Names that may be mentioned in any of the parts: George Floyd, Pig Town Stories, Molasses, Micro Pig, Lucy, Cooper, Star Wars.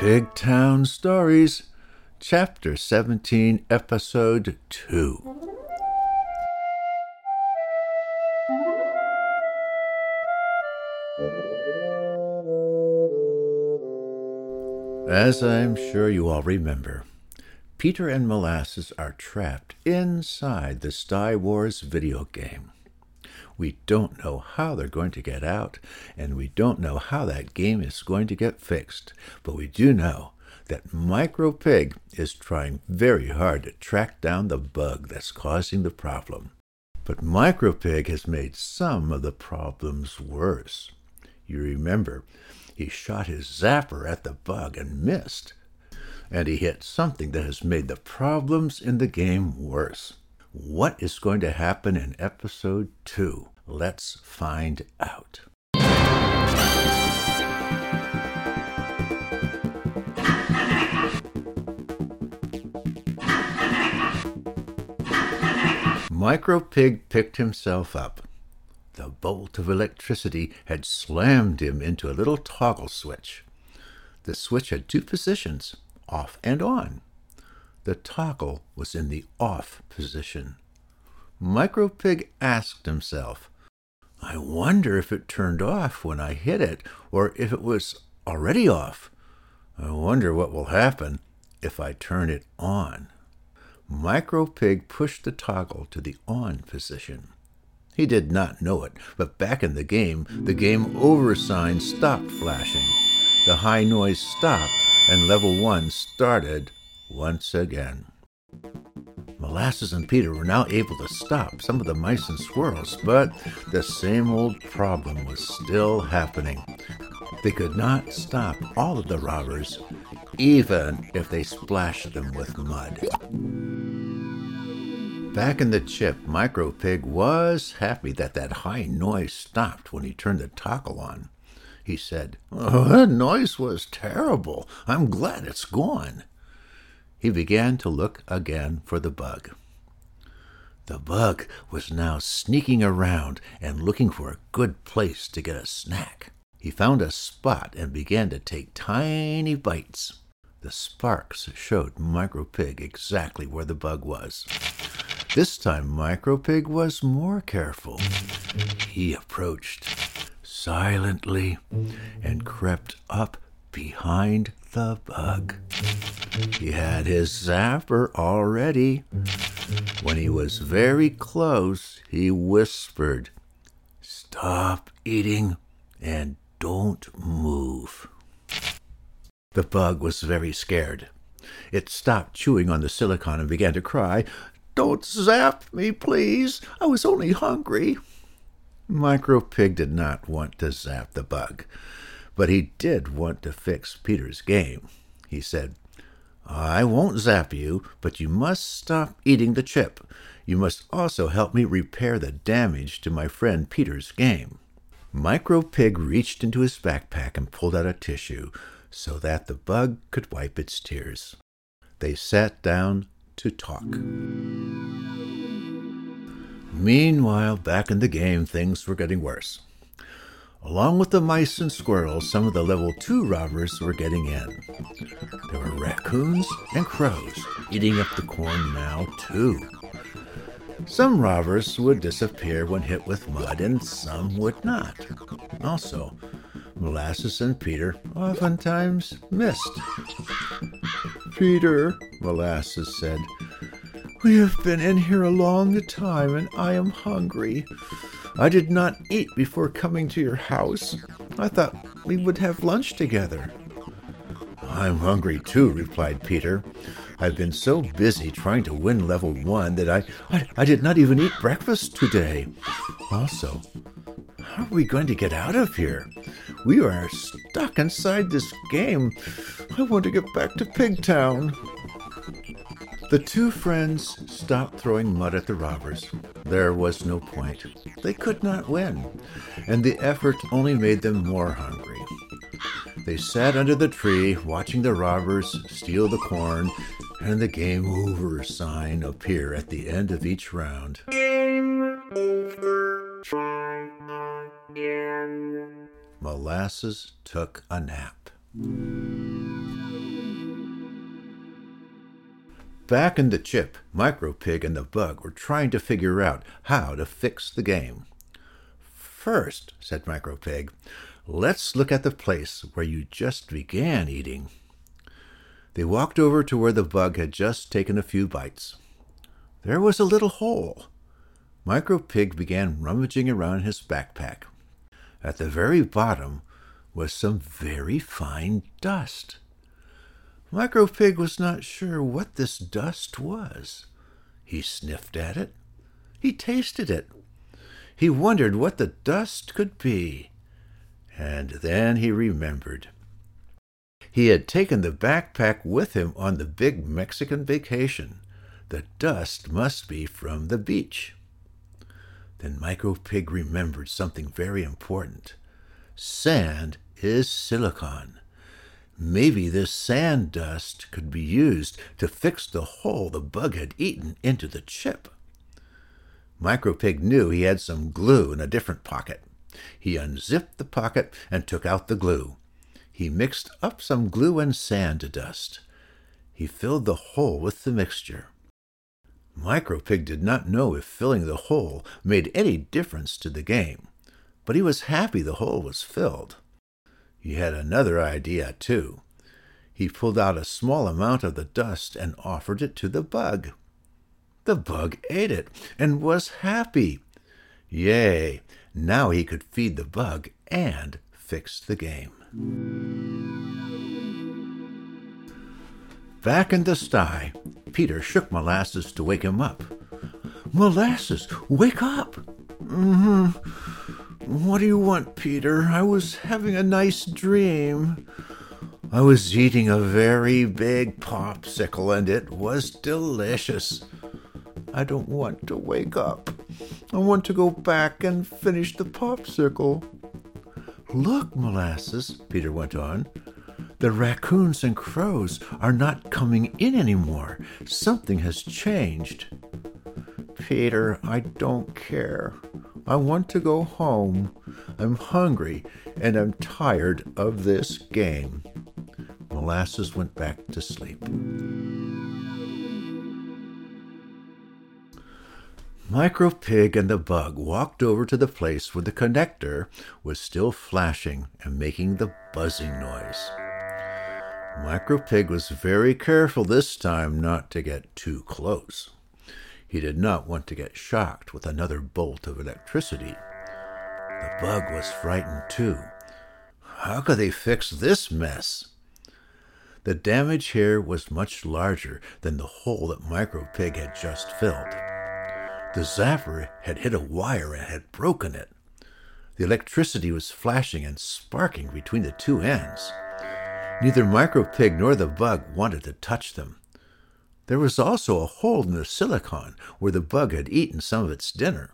Pig Town Stories, Chapter 17, Episode 2. As I'm sure you all remember, Peter and Molasses are trapped inside the Star Wars video game. We don't know how they're going to get out, and we don't know how that game is going to get fixed, but we do know that Micro Pig is trying very hard to track down the bug that's causing the problem. But Micro Pig has made some of the problems worse. You remember, he shot his zapper at the bug and missed. And he hit something that has made the problems in the game worse. What is going to happen in Episode 2? Let's find out. Micro Pig picked himself up. The bolt of electricity had slammed him into a little toggle switch. The switch had two positions, off and on. The toggle was in the off position. Micro Pig asked himself, I wonder if it turned off when I hit it, or if it was already off. I wonder what will happen if I turn it on. Micro Pig pushed the toggle to the on position. He did not know it, but back in the game over sign stopped flashing. The high noise stopped, and level 1 started once again. Molasses and Peter were now able to stop some of the mice and squirrels, but the same old problem was still happening. They could not stop all of the robbers, even if they splashed them with mud. Back in the chip, Micro Pig was happy that high noise stopped when he turned the toggle on. He said, Oh, that noise was terrible. I'm glad it's gone. He began to look again for the bug. The bug was now sneaking around and looking for a good place to get a snack. He found a spot and began to take tiny bites. The sparks showed Micro Pig exactly where the bug was. This time Micro Pig was more careful. He approached silently and crept up behind the bug. He had his zapper already. When he was very close, he whispered, Stop eating and don't move. The bug was very scared. It stopped chewing on the silicon and began to cry, Don't zap me, please. I was only hungry. Micro Pig did not want to zap the bug, but he did want to fix Peter's game. He said, I won't zap you, but you must stop eating the chip. You must also help me repair the damage to my friend Peter's game. Micro Pig reached into his backpack and pulled out a tissue so that the bug could wipe its tears. They sat down to talk. Meanwhile, back in the game, things were getting worse. Along with the mice and squirrels, some of the level 2 robbers were getting in. There were raccoons and crows eating up the corn now, too. Some robbers would disappear when hit with mud, and some would not. Also, Molasses and Peter oftentimes missed. Peter, Molasses said, We have been in here a long time, and I am hungry. I did not eat before coming to your house. I thought we would have lunch together. I'm hungry too, replied Peter. I've been so busy trying to win level 1 that I did not even eat breakfast today. Also, how are we going to get out of here? We are stuck inside this game. I want to get back to Pig Town. The two friends stopped throwing mud at the robbers. There was no point. They could not win, and the effort only made them more hungry. They sat under the tree, watching the robbers steal the corn, and the game over sign appear at the end of each round. Game over. Try again. Molasses took a nap. Back in the chip, Micro Pig and the Bug were trying to figure out how to fix the game. "First," said Micro Pig, "let's look at the place where you just began eating." They walked over to where the Bug had just taken a few bites. There was a little hole. Micro Pig began rummaging around his backpack. At the very bottom was some very fine dust. Micro Pig was not sure what this dust was. He sniffed at it. He tasted it. He wondered what the dust could be. And then he remembered. He had taken the backpack with him on the big Mexican vacation. The dust must be from the beach. Then Micro Pig remembered something very important. Sand is silicon. Maybe this sand dust could be used to fix the hole the Bug had eaten into the chip. Micro Pig knew he had some glue in a different pocket. He unzipped the pocket and took out the glue. He mixed up some glue and sand dust. He filled the hole with the mixture. Micro Pig did not know if filling the hole made any difference to the game, but he was happy the hole was filled. He had another idea, too. He pulled out a small amount of the dust and offered it to the Bug. The Bug ate it and was happy. Yay! Now he could feed the Bug and fix the game. Back in the sty, Peter shook Molasses to wake him up. "Molasses, wake up!" "What do you want, Peter? I was having a nice dream. I was eating a very big popsicle, and it was delicious. I don't want to wake up. I want to go back and finish the popsicle." "Look, Molasses," Peter went on. "The raccoons and crows are not coming in anymore. Something has changed." "Peter, I don't care. I want to go home. I'm hungry, and I'm tired of this game." Molasses went back to sleep. Micro Pig and the Bug walked over to the place where the connector was still flashing and making the buzzing noise. Micro Pig was very careful this time not to get too close. He did not want to get shocked with another bolt of electricity. The Bug was frightened too. How could they fix this mess? The damage here was much larger than the hole that Micro Pig had just filled. The zapper had hit a wire and had broken it. The electricity was flashing and sparking between the two ends. Neither Micro Pig nor the Bug wanted to touch them. There was also a hole in the silicon where the Bug had eaten some of its dinner.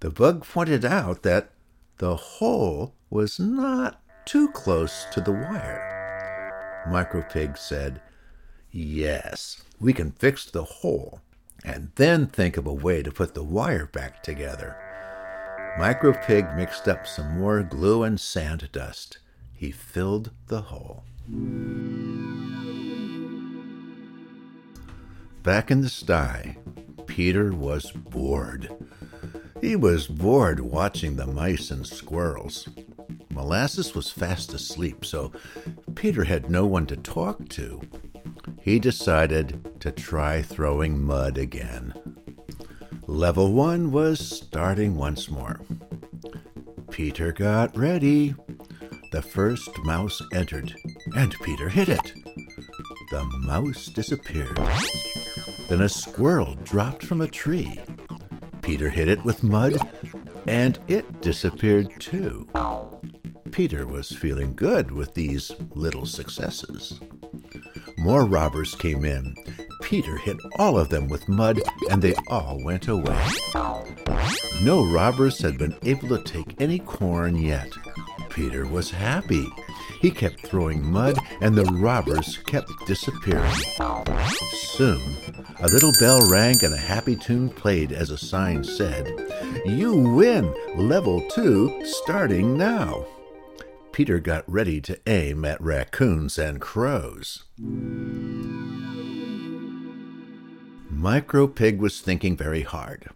The Bug pointed out that the hole was not too close to the wire. Micro Pig said, "Yes, we can fix the hole and then think of a way to put the wire back together." Micro Pig mixed up some more glue and sand dust. He filled the hole. Back in the sty, Peter was bored. He was bored watching the mice and squirrels. Molasses was fast asleep, so Peter had no one to talk to. He decided to try throwing mud again. Level 1 was starting once more. Peter got ready. The first mouse entered, and Peter hit it. The mouse disappeared. Then a squirrel dropped from a tree. Peter hit it with mud, and it disappeared too. Peter was feeling good with these little successes. More robbers came in. Peter hit all of them with mud, and they all went away. No robbers had been able to take any corn yet. Peter was happy. He kept throwing mud, and the robbers kept disappearing. Soon, a little bell rang and a happy tune played as a sign said, "You win! Level 2 starting now!" Peter got ready to aim at raccoons and crows. Micro Pig was thinking very hard.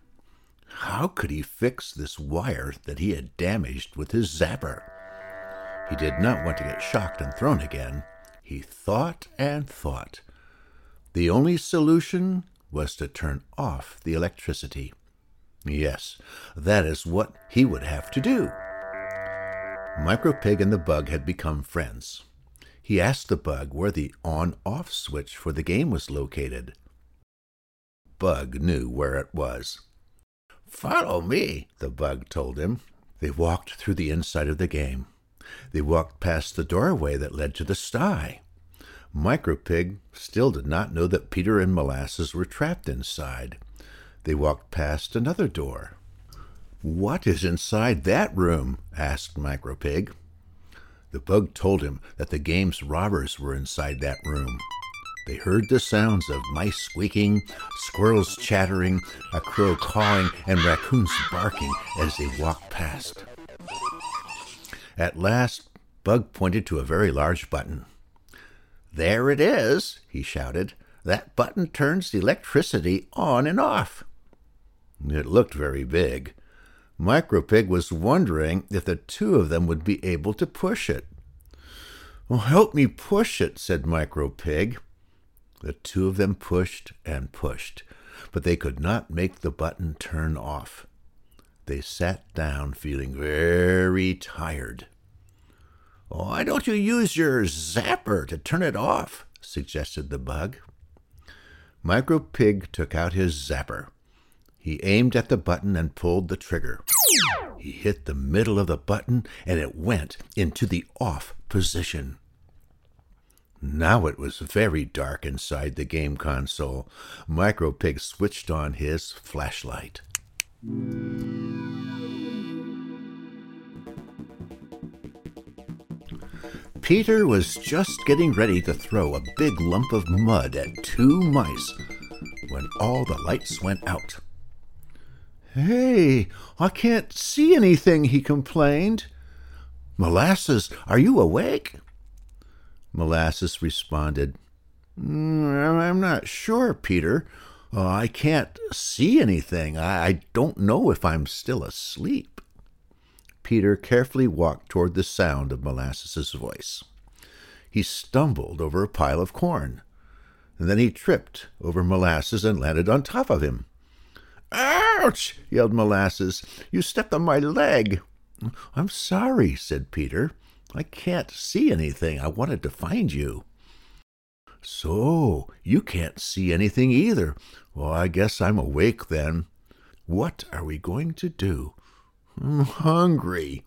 How could he fix this wire that he had damaged with his zapper? He did not want to get shocked and thrown again. He thought and thought. The only solution was to turn off the electricity. Yes, that is what he would have to do. Micro Pig and the bug had become friends. He asked the bug where the on-off switch for the game was located. Bug knew where it was. "Follow me," the bug told him. They walked through the inside of the game. They walked past the doorway that led to the sty. Micro Pig still did not know that Peter and Molasses were trapped inside. They walked past another door. "What is inside that room?" asked Micro Pig. The bug told him that the game's robbers were inside that room. They heard the sounds of mice squeaking, squirrels chattering, a crow cawing, and raccoons barking as they walked past. At last, Bug pointed to a very large button. "There it is," he shouted. "That button turns the electricity on and off." It looked very big. Micro Pig was wondering if the two of them would be able to push it. "Well, help me push it," said Micro Pig. The two of them pushed and pushed, but they could not make the button turn off. They sat down feeling very tired. "Why don't you use your zapper to turn it off?" suggested the bug. Micro Pig took out his zapper. He aimed at the button and pulled the trigger. He hit the middle of the button and it went into the off position. Now it was very dark inside the game console. Micro Pig switched on his flashlight. Peter was just getting ready to throw a big lump of mud at two mice when all the lights went out. "Hey, I can't see anything," he complained. "Molasses, are you awake?" Molasses responded, "I'm not sure, Peter. I can't see anything. I don't know if I'm still asleep." Peter carefully walked toward the sound of Molasses' voice. He stumbled over a pile of corn, and then he tripped over Molasses and landed on top of him. "Ouch!" yelled Molasses. "You stepped on my leg." "I'm sorry," said Peter. "I can't see anything. I wanted to find you." "So, you can't see anything either. Well, I guess I'm awake then. What are we going to do? I'm hungry."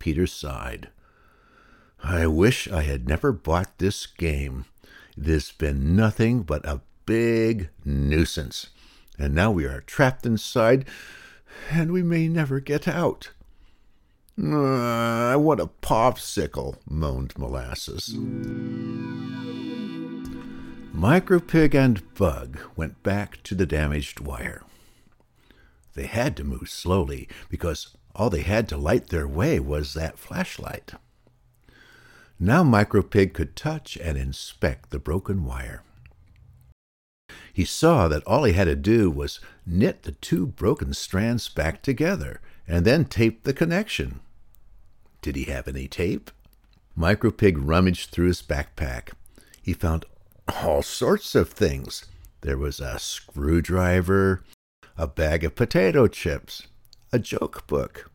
Peter sighed. "I wish I had never bought this game. It has been nothing but a big nuisance. And now we are trapped inside, and we may never get out." "I want a popsicle," moaned Molasses. Micro Pig and Bug went back to the damaged wire. They had to move slowly because all they had to light their way was that flashlight. Now Micro Pig could touch and inspect the broken wire. He saw that all he had to do was knit the two broken strands back together and then tape the connection. Did he have any tape? Micro Pig rummaged through his backpack. He found all sorts of things. There was a screwdriver, a bag of potato chips, a joke book,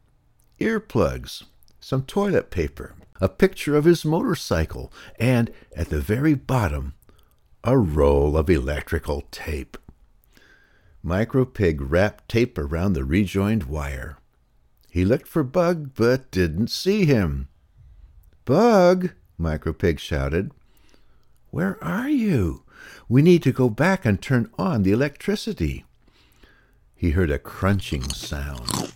earplugs, some toilet paper, a picture of his motorcycle, and, at the very bottom, a roll of electrical tape. Micro Pig wrapped tape around the rejoined wire. He looked for Bug, but didn't see him. "Bug!" Micro Pig shouted. "Where are you? We need to go back and turn on the electricity." He heard a crunching sound.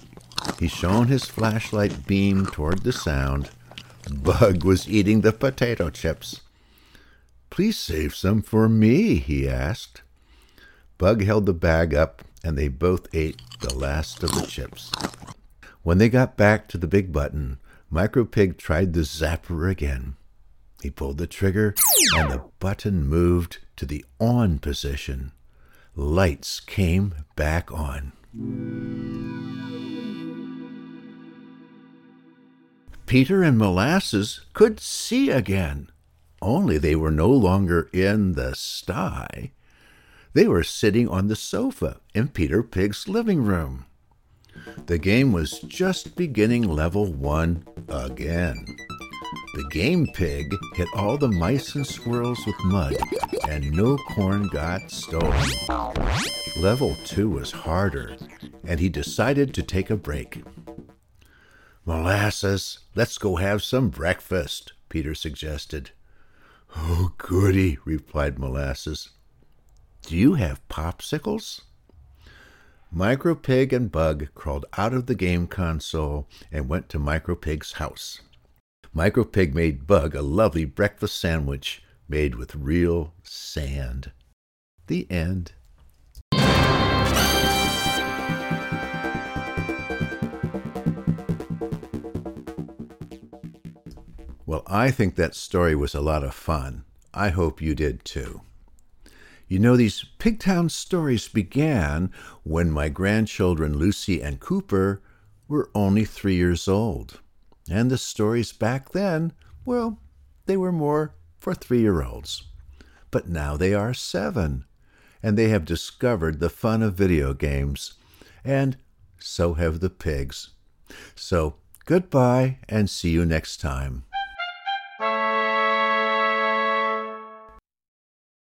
He shone his flashlight beam toward the sound. Bug was eating the potato chips. "Please save some for me," he asked. Bug held the bag up, and they both ate the last of the chips. When they got back to the big button, Micro Pig tried the zapper again. He pulled the trigger, and the button moved to the on position. Lights came back on. Peter and Molasses could see again, only they were no longer in the sty. They were sitting on the sofa in Peter Pig's living room. The game was just beginning level 1 again. The game pig hit all the mice and squirrels with mud, and no corn got stolen. Level 2 was harder, and he decided to take a break. "Molasses, let's go have some breakfast," Peter suggested. "Oh, goody," replied Molasses. "Do you have popsicles?" Micro Pig and Bug crawled out of the game console and went to Micro Pig's house. Micro Pig made Bug a lovely breakfast sandwich made with real sand. The end. Well, I think that story was a lot of fun. I hope you did too. You know, these Pig Town stories began when my grandchildren Lucy and Cooper were only 3 years old. And the stories back then, well, they were more for 3-year-olds. But now they are 7, and they have discovered the fun of video games, and so have the pigs. So, goodbye, and see you next time.